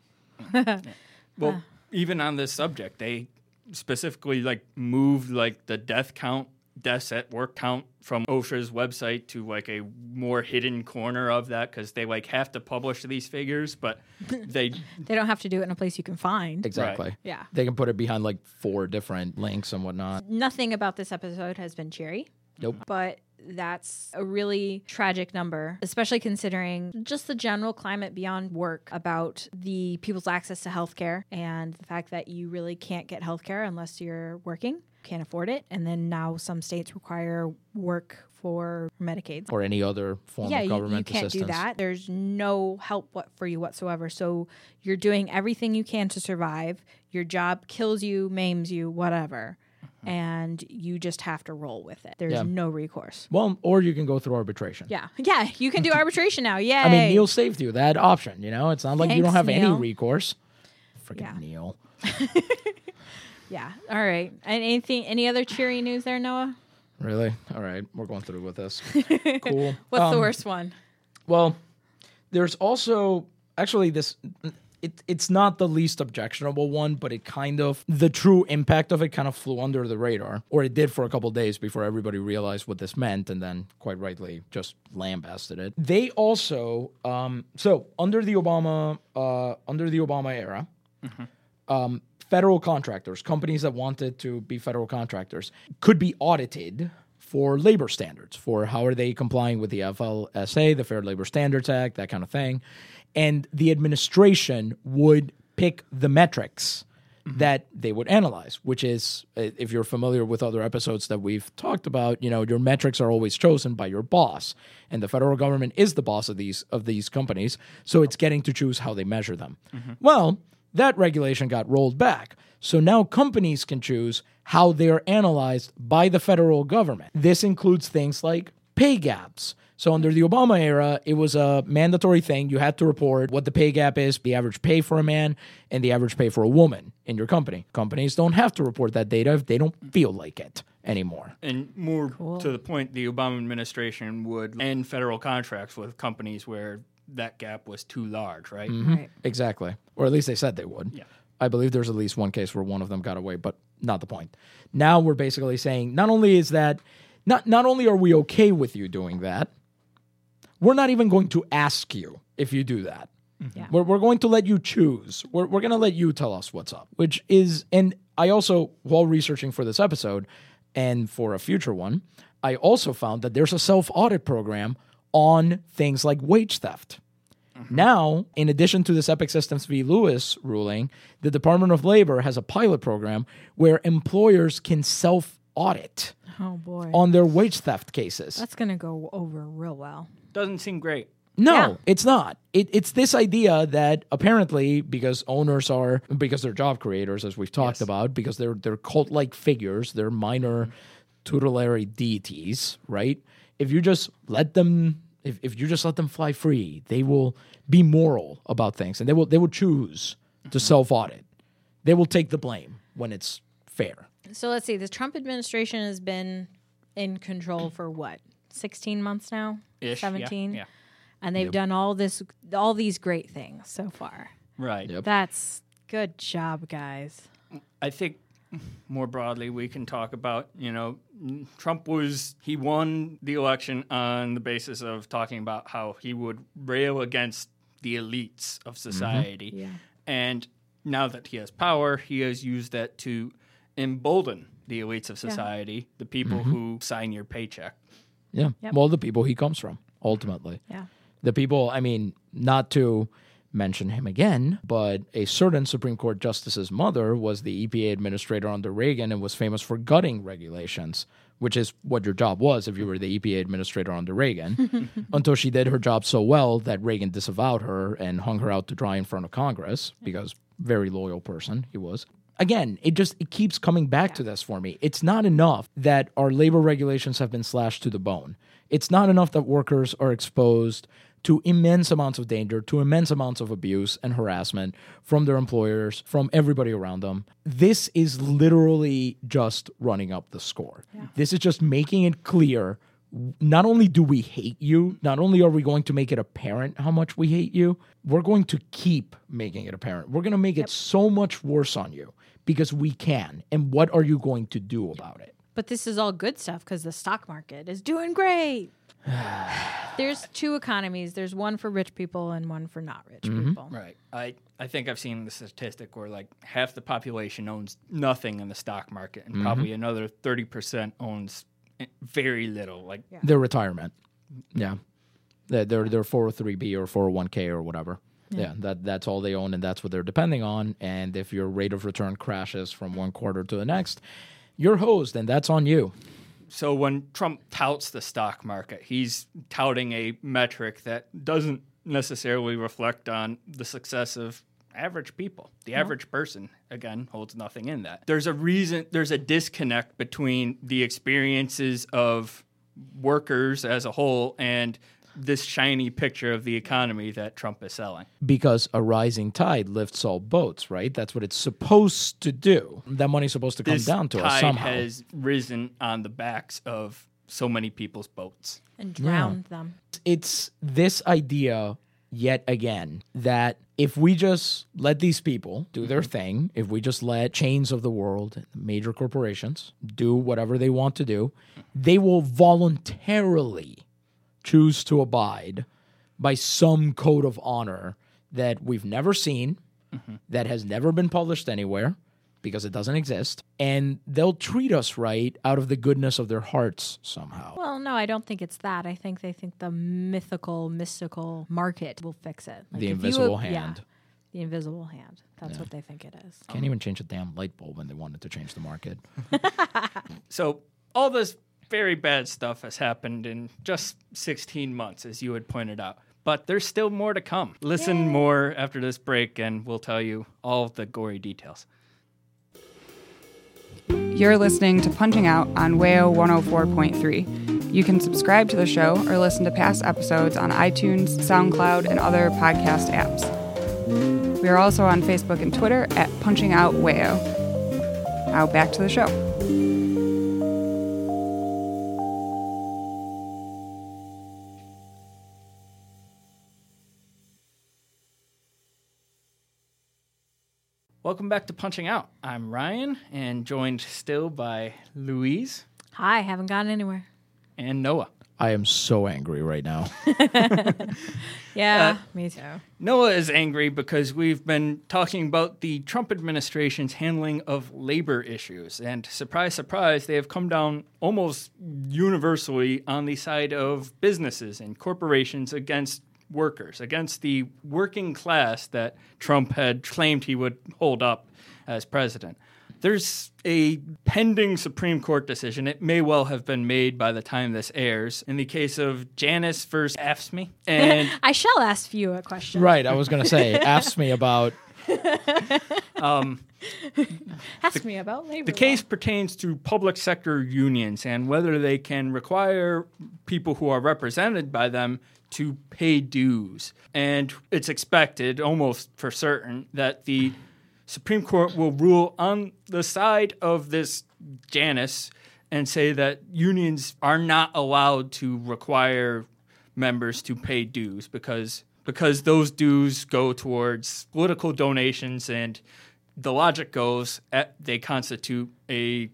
Well, even on this subject, they specifically moved the death count, deaths at work count from OSHA's website to a more hidden corner of that because they have to publish these figures, but they don't have to do it in a place you can find. Exactly. Right. Yeah. They can put it behind 4 different links and whatnot. Nothing about this episode has been cheery. Nope. But that's a really tragic number, especially considering just the general climate beyond work about the people's access to healthcare and the fact that you really can't get healthcare unless you're working. Can't afford it, and then now some states require work for Medicaid or any other form of government assistance. Yeah, you can't do that. There's no help for you whatsoever. So you're doing everything you can to survive. Your job kills you, maims you, whatever, and you just have to roll with it. There's no recourse. Well, or you can go through arbitration. Yeah, you can do arbitration now. Yay! I mean, Neil saved you that option. You know, it's not like you don't have any recourse. Freaking Neil. Yeah. All right. And any other cheery news there, Noah? Really? All right. We're going through with this. Cool. What's the worst one? Well, there's also actually this. It's not the least objectionable one, but it kind of, the true impact of it kind of flew under the radar, or it did for a couple of days before everybody realized what this meant, and then quite rightly just lambasted it. They also, so under the Obama era, mm-hmm. Federal contractors, companies that wanted to be federal contractors, could be audited for labor standards, for how are they complying with the FLSA, the Fair Labor Standards Act, that kind of thing. And the administration would pick the metrics mm-hmm. that they would analyze, which is, if you're familiar with other episodes that we've talked about, you know, your metrics are always chosen by your boss. And the federal government is the boss of these companies, so it's getting to choose how they measure them. Mm-hmm. Well, that regulation got rolled back. So now companies can choose how they're analyzed by the federal government. This includes things like pay gaps. So under the Obama era, it was a mandatory thing. You had to report what the pay gap is, the average pay for a man and the average pay for a woman in your company. Companies don't have to report that data if they don't feel like it anymore. And more cool. to the point, the Obama administration would end federal contracts with companies where that gap was too large, right? Mm-hmm. Right. Exactly. Or at least they said they would. Yeah. I believe there's at least one case where one of them got away, but not the point. Now we're basically saying not only is that, not only are we okay with you doing that, we're not even going to ask you if you do that. Mm-hmm. Yeah. We're going to let you choose. We're going to let you tell us what's up, which is, and I also, while researching for this episode and for a future one, I also found that there's a self-audit program on things like wage theft. Mm-hmm. Now, in addition to this Epic Systems v. Lewis ruling, the Department of Labor has a pilot program where employers can self-audit on their wage theft cases. That's going to go over real well. Doesn't seem great. No, it's not. It's this idea that apparently because owners are, because they're job creators, as we've talked yes. about, because they're cult-like figures, they're minor tutelary deities, right? If you just let them, if you just let them fly free, they will be moral about things, and they will choose to self-audit. They will take the blame when it's fair. So let's see. The Trump administration has been in control for what? 16 months now? Ish, 17? Yeah. And they've done all these great things so far. Right. Yep. That's good job, guys. I think more broadly we can talk about, you know, Trump he won the election on the basis of talking about how he would rail against the elites of society. Mm-hmm. Yeah. And now that he has power, he has used that to embolden the elites of society, the people mm-hmm. who sign your paycheck. Yeah, yep. Well, the people he comes from, ultimately. Yeah. The people, I mean, not to mention him again, but a certain Supreme Court justice's mother was the EPA administrator under Reagan and was famous for gutting regulations, which is what your job was if you were the EPA administrator under Reagan, until she did her job so well that Reagan disavowed her and hung her out to dry in front of Congress, because very loyal person he was. Again, it keeps coming back to this for me. It's not enough that our labor regulations have been slashed to the bone. It's not enough that workers are exposed to immense amounts of danger, to immense amounts of abuse and harassment from their employers, from everybody around them. This is literally just running up the score. Yeah. This is just making it clear, not only do we hate you, not only are we going to make it apparent how much we hate you, we're going to keep making it apparent. We're going to make it so much worse on you. Because we can. And what are you going to do about it? But this is all good stuff because the stock market is doing great. There's two economies. There's one for rich people and one for not rich mm-hmm. people. Right. I think I've seen the statistic where like half the population owns nothing in the stock market and mm-hmm. probably another 30% owns very little. Like their retirement. Yeah. Their 403B or 401K or whatever. Yeah, that's all they own, and that's what they're depending on. And if your rate of return crashes from one quarter to the next, you're hosed, and that's on you. So when Trump touts the stock market, he's touting a metric that doesn't necessarily reflect on the success of average people. The average person, again, holds nothing in that. There's a disconnect between the experiences of workers as a whole and this shiny picture of the economy that Trump is selling. Because a rising tide lifts all boats, right? That's what it's supposed to do. That money's supposed to come down to us somehow. This tide has risen on the backs of so many people's boats. And drowned them. It's this idea, yet again, that if we just let these people do their thing, if we just let chains of the world, major corporations, do whatever they want to do, they will voluntarily choose to abide by some code of honor that we've never seen, that has never been published anywhere, because it doesn't exist, and they'll treat us right out of the goodness of their hearts somehow. Well, no, I don't think it's that. I think they think the mystical market will fix it. Like the invisible hand. Yeah, the invisible hand. That's what they think it is. Can't even change a damn light bulb when they wanted to change the market. So all this very bad stuff has happened in just 16 months, as you had pointed out. But there's still more to come. Listen more after this break, and we'll tell you all the gory details. You're listening to Punching Out on WAYO 104.3. You can subscribe to the show or listen to past episodes on iTunes, SoundCloud, and other podcast apps. We are also on Facebook and Twitter at Punching Out WAYO. Now back to the show. Welcome back to Punching Out. I'm Ryan, and joined still by Louise. Hi, haven't gone anywhere. And Noah. I am so angry right now. Me too. Noah is angry because we've been talking about the Trump administration's handling of labor issues. And surprise, surprise, they have come down almost universally on the side of businesses and corporations against workers, against the working class that Trump had claimed he would hold up as president. There's a pending Supreme Court decision. It may well have been made by the time this airs in the case of Janus v. AFSCME. And I shall ask you a question. Right, I was going to say, ask me about... ask me about labor. The case pertains to public sector unions and whether they can require people who are represented by them to pay dues. And it's expected, almost for certain, that the Supreme Court will rule on the side of this Janus and say that unions are not allowed to require members to pay dues because those dues go towards political donations, and the logic goes they constitute a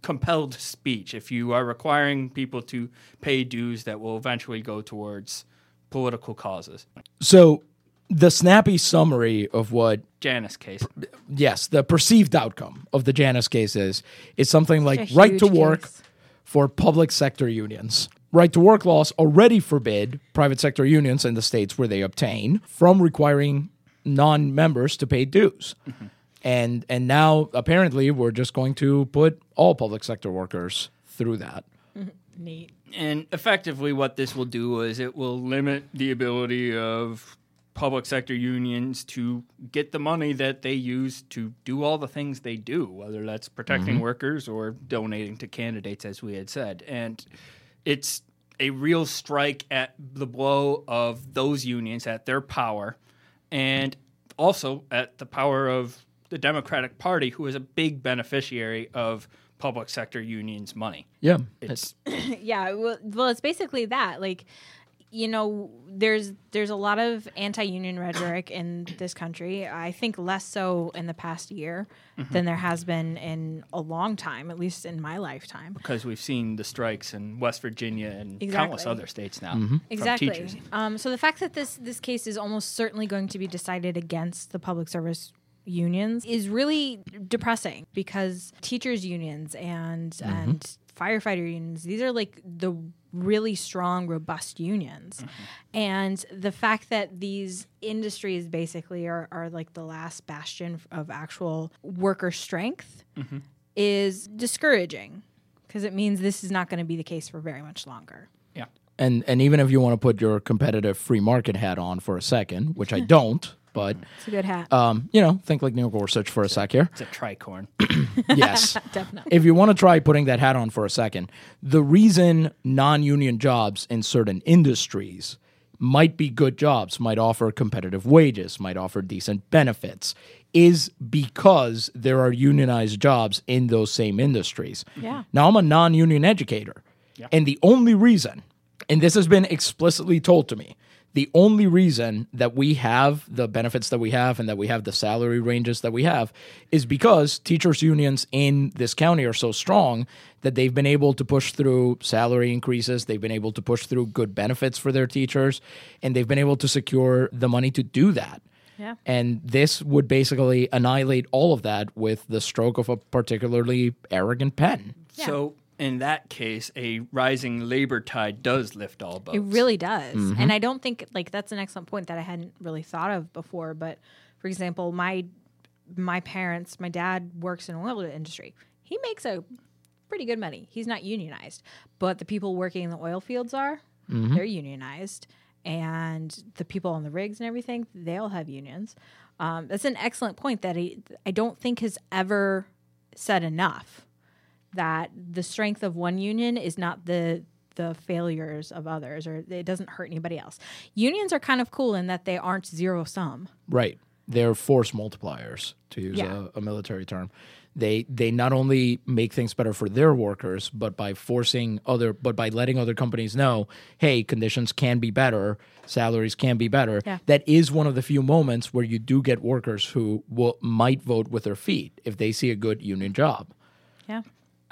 compelled speech. If you are requiring people to pay dues, that will eventually go towards political causes. So the snappy summary of what Janus case, the perceived outcome of the Janus case is something like right to work for public sector unions. Right to work laws already forbid private sector unions in the states where they obtain from requiring non-members to pay dues. And now apparently we're just going to put all public sector workers through that. Neat. And effectively what this will do is it will limit the ability of public sector unions to get the money that they use to do all the things they do, whether that's protecting workers or donating to candidates, as we had said. And it's a real strike at the blow of those unions, at their power, and also at the power of the Democratic Party, who is a big beneficiary of public sector unions' money. Yeah. Well, it's basically that. Like, you know, there's a lot of anti-union rhetoric in this country. I think less so in the past year than there has been in a long time, at least in my lifetime. Because we've seen the strikes in West Virginia and countless other states now. From teachers. So the fact that this case is almost certainly going to be decided against the public service unions is really depressing, because teachers unions and firefighter unions, these are like the really strong, robust unions. And the fact that these industries basically are like the last bastion of actual worker strength is discouraging, because it means this is not going to be the case for very much longer. And even if you want to put your competitive free market hat on for a second, which I don't, but it's a good hat. You know, think like Neil Gorsuch for a sec here. It's a tricorn. Yes. Definitely. If you want to try putting that hat on for a second, the reason non-union jobs in certain industries might be good jobs, might offer competitive wages, might offer decent benefits, is because there are unionized jobs in those same industries. Yeah. Now, I'm a non-union educator, and the only reason, and this has been explicitly told to me, the only reason that we have the benefits that we have and that we have the salary ranges that we have is because teachers' unions in this county are so strong that they've been able to push through salary increases, they've been able to push through good benefits for their teachers, and they've been able to secure the money to do that. Yeah. And this would basically annihilate all of that with the stroke of a particularly arrogant pen. Yeah. So in that case, a rising labor tide does lift all boats. It really does. Mm-hmm. And I don't think, like, that's an excellent point that I hadn't really thought of before. But, for example, my parents, my dad works in the oil industry. He makes a pretty good money. He's not unionized. But the people working in the oil fields are. Mm-hmm. They're unionized. And the people on the rigs and everything, they all have unions. That's an excellent point that I don't think has ever said enough, that the strength of one union is not the failures of others, or it doesn't hurt anybody else. Unions are kind of cool in that they aren't zero-sum. Right. They're force multipliers, to use a military term. They not only make things better for their workers, but by letting other companies know, hey, conditions can be better, salaries can be better. Yeah. That is one of the few moments where you do get workers who might vote with their feet if they see a good union job. Yeah.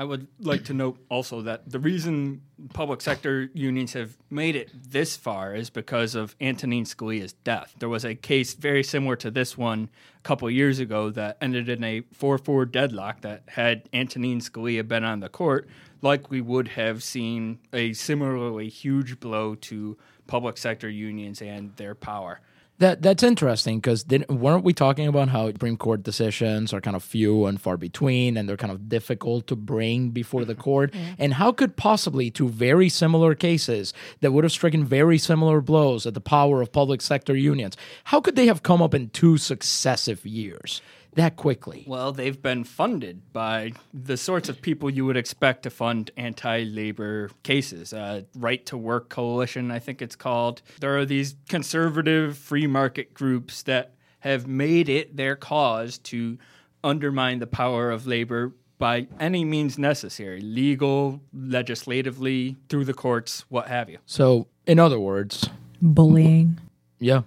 I would like to note also that the reason public sector unions have made it this far is because of Antonin Scalia's death. There was a case very similar to this one a couple of years ago that ended in a 4-4 deadlock that, had Antonin Scalia been on the court, likely would have seen a similarly huge blow to public sector unions and their power. That's interesting, because weren't we talking about how Supreme Court decisions are kind of few and far between, and they're kind of difficult to bring before the court? Yeah. And how could possibly two very similar cases that would have stricken very similar blows at the power of public sector unions, how could they have come up in two successive years that quickly? Well, they've been funded by the sorts of people you would expect to fund anti-labor cases. Right to Work Coalition, I think it's called. There are these conservative free market groups that have made it their cause to undermine the power of labor by any means necessary, legal, legislatively, through the courts, what have you. So, in other words, bullying. Yeah,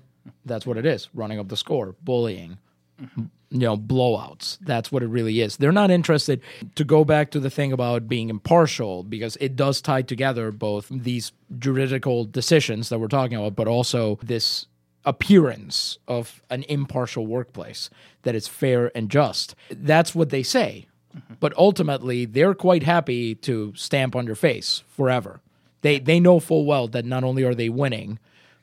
that's what it is. Running up the score, bullying. Mm-hmm. You know, blowouts. That's what it really is. They're not interested, to go back to the thing about being impartial, because it does tie together both these juridical decisions that we're talking about, but also this appearance of an impartial workplace that is fair and just. That's what they say. Mm-hmm. But ultimately, they're quite happy to stamp on your face forever. They know full well that not only are they winning,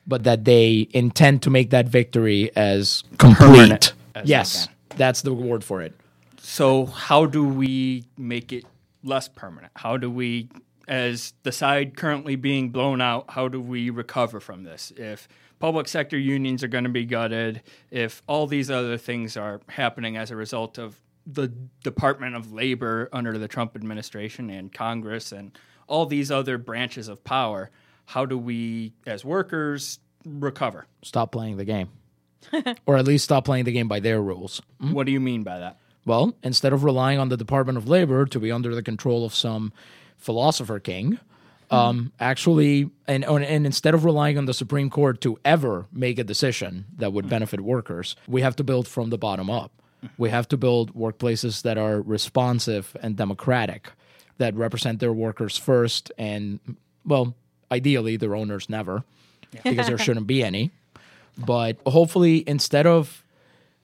but that they intend to make that victory as complete. Yes. That's the word for it. So how do we make it less permanent? How do we, as the side currently being blown out, how do we recover from this? If public sector unions are going to be gutted, if all these other things are happening as a result of the Department of Labor under the Trump administration and Congress and all these other branches of power, how do we, as workers, recover? Stop playing the game. Or at least stop playing the game by their rules. Mm? What do you mean by that? Well, instead of relying on the Department of Labor to be under the control of some philosopher king, and instead of relying on the Supreme Court to ever make a decision that would benefit workers, we have to build from the bottom up. We have to build workplaces that are responsive and democratic, that represent their workers first and, well, ideally their owners never, because there shouldn't be any. But hopefully, instead of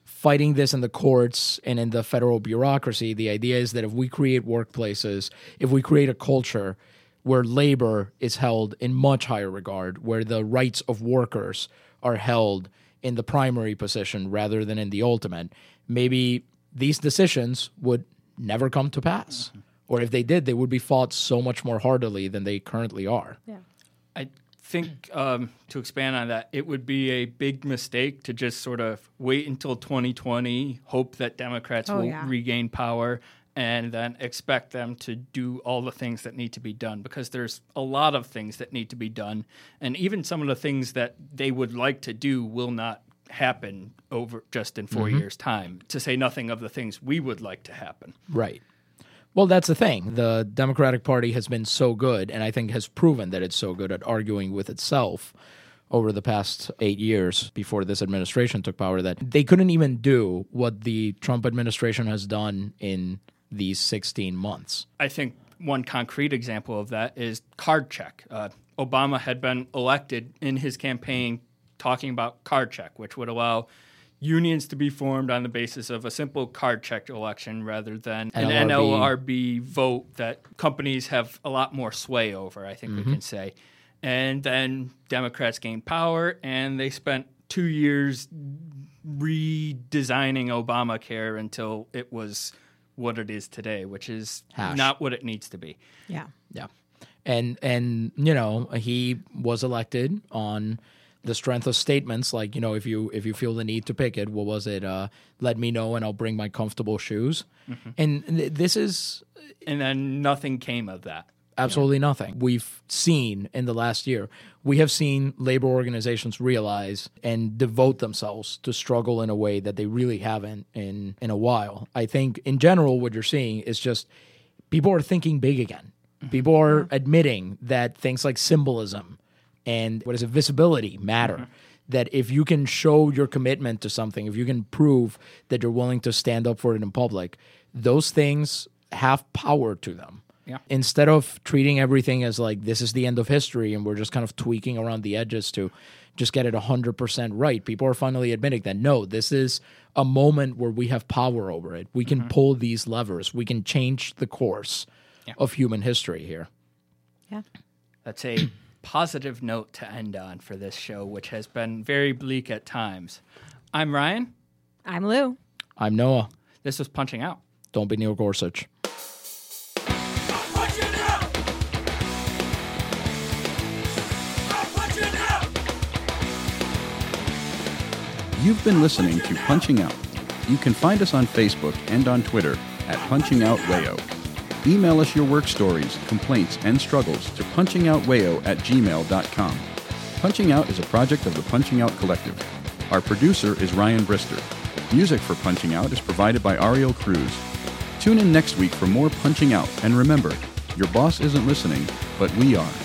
fighting this in the courts and in the federal bureaucracy, the idea is that if we create workplaces, if we create a culture where labor is held in much higher regard, where the rights of workers are held in the primary position rather than in the ultimate, maybe these decisions would never come to pass. Mm-hmm. Or if they did, they would be fought so much more heartily than they currently are. Yeah. I think to expand on that, it would be a big mistake to just sort of wait until 2020, hope that Democrats will regain power, and then expect them to do all the things that need to be done, because there's a lot of things that need to be done. And even some of the things that they would like to do will not happen over just in four years' time, to say nothing of the things we would like to happen. Right. Well, that's the thing. The Democratic Party has been so good, and I think has proven that it's so good at arguing with itself over the past 8 years before this administration took power, that they couldn't even do what the Trump administration has done in these 16 months. I think one concrete example of that is card check. Obama had been elected in his campaign talking about card check, which would allow unions to be formed on the basis of a simple card check election rather than an NLRB vote that companies have a lot more sway over, I think we can say. And then Democrats gained power, and they spent 2 years redesigning Obamacare until it was what it is today, which is not what it needs to be. Yeah. And you know, he was elected on the strength of statements like, you know, if you feel the need to pick it, what was it? Let me know and I'll bring my comfortable shoes. And this is... And then nothing came of that. Absolutely nothing. We've seen in the last year, we have seen labor organizations realize and devote themselves to struggle in a way that they really haven't in a while. I think in general, what you're seeing is just people are thinking big again. People are admitting that things like symbolism and visibility matter. That if you can show your commitment to something, if you can prove that you're willing to stand up for it in public, those things have power to them. Yeah. Instead of treating everything as like this is the end of history and we're just kind of tweaking around the edges to just get it 100% right, people are finally admitting that, no, this is a moment where we have power over it. We can pull these levers. We can change the course of human history here. Yeah. That's a positive note to end on for this show, which has been very bleak at times. I'm Ryan. I'm Lou. I'm Noah. This was Punching Out. Don't be Neil Gorsuch. You've been listening to Punching Out. You can find us on Facebook and on Twitter at Punching Out Wayo. Email us your work stories, complaints, and struggles to punchingoutwayo@gmail.com. Punching Out is a project of the Punching Out Collective. Our producer is Ryan Brister. Music for Punching Out is provided by Ariel Cruz. Tune in next week for more Punching Out, and remember, your boss isn't listening, but we are.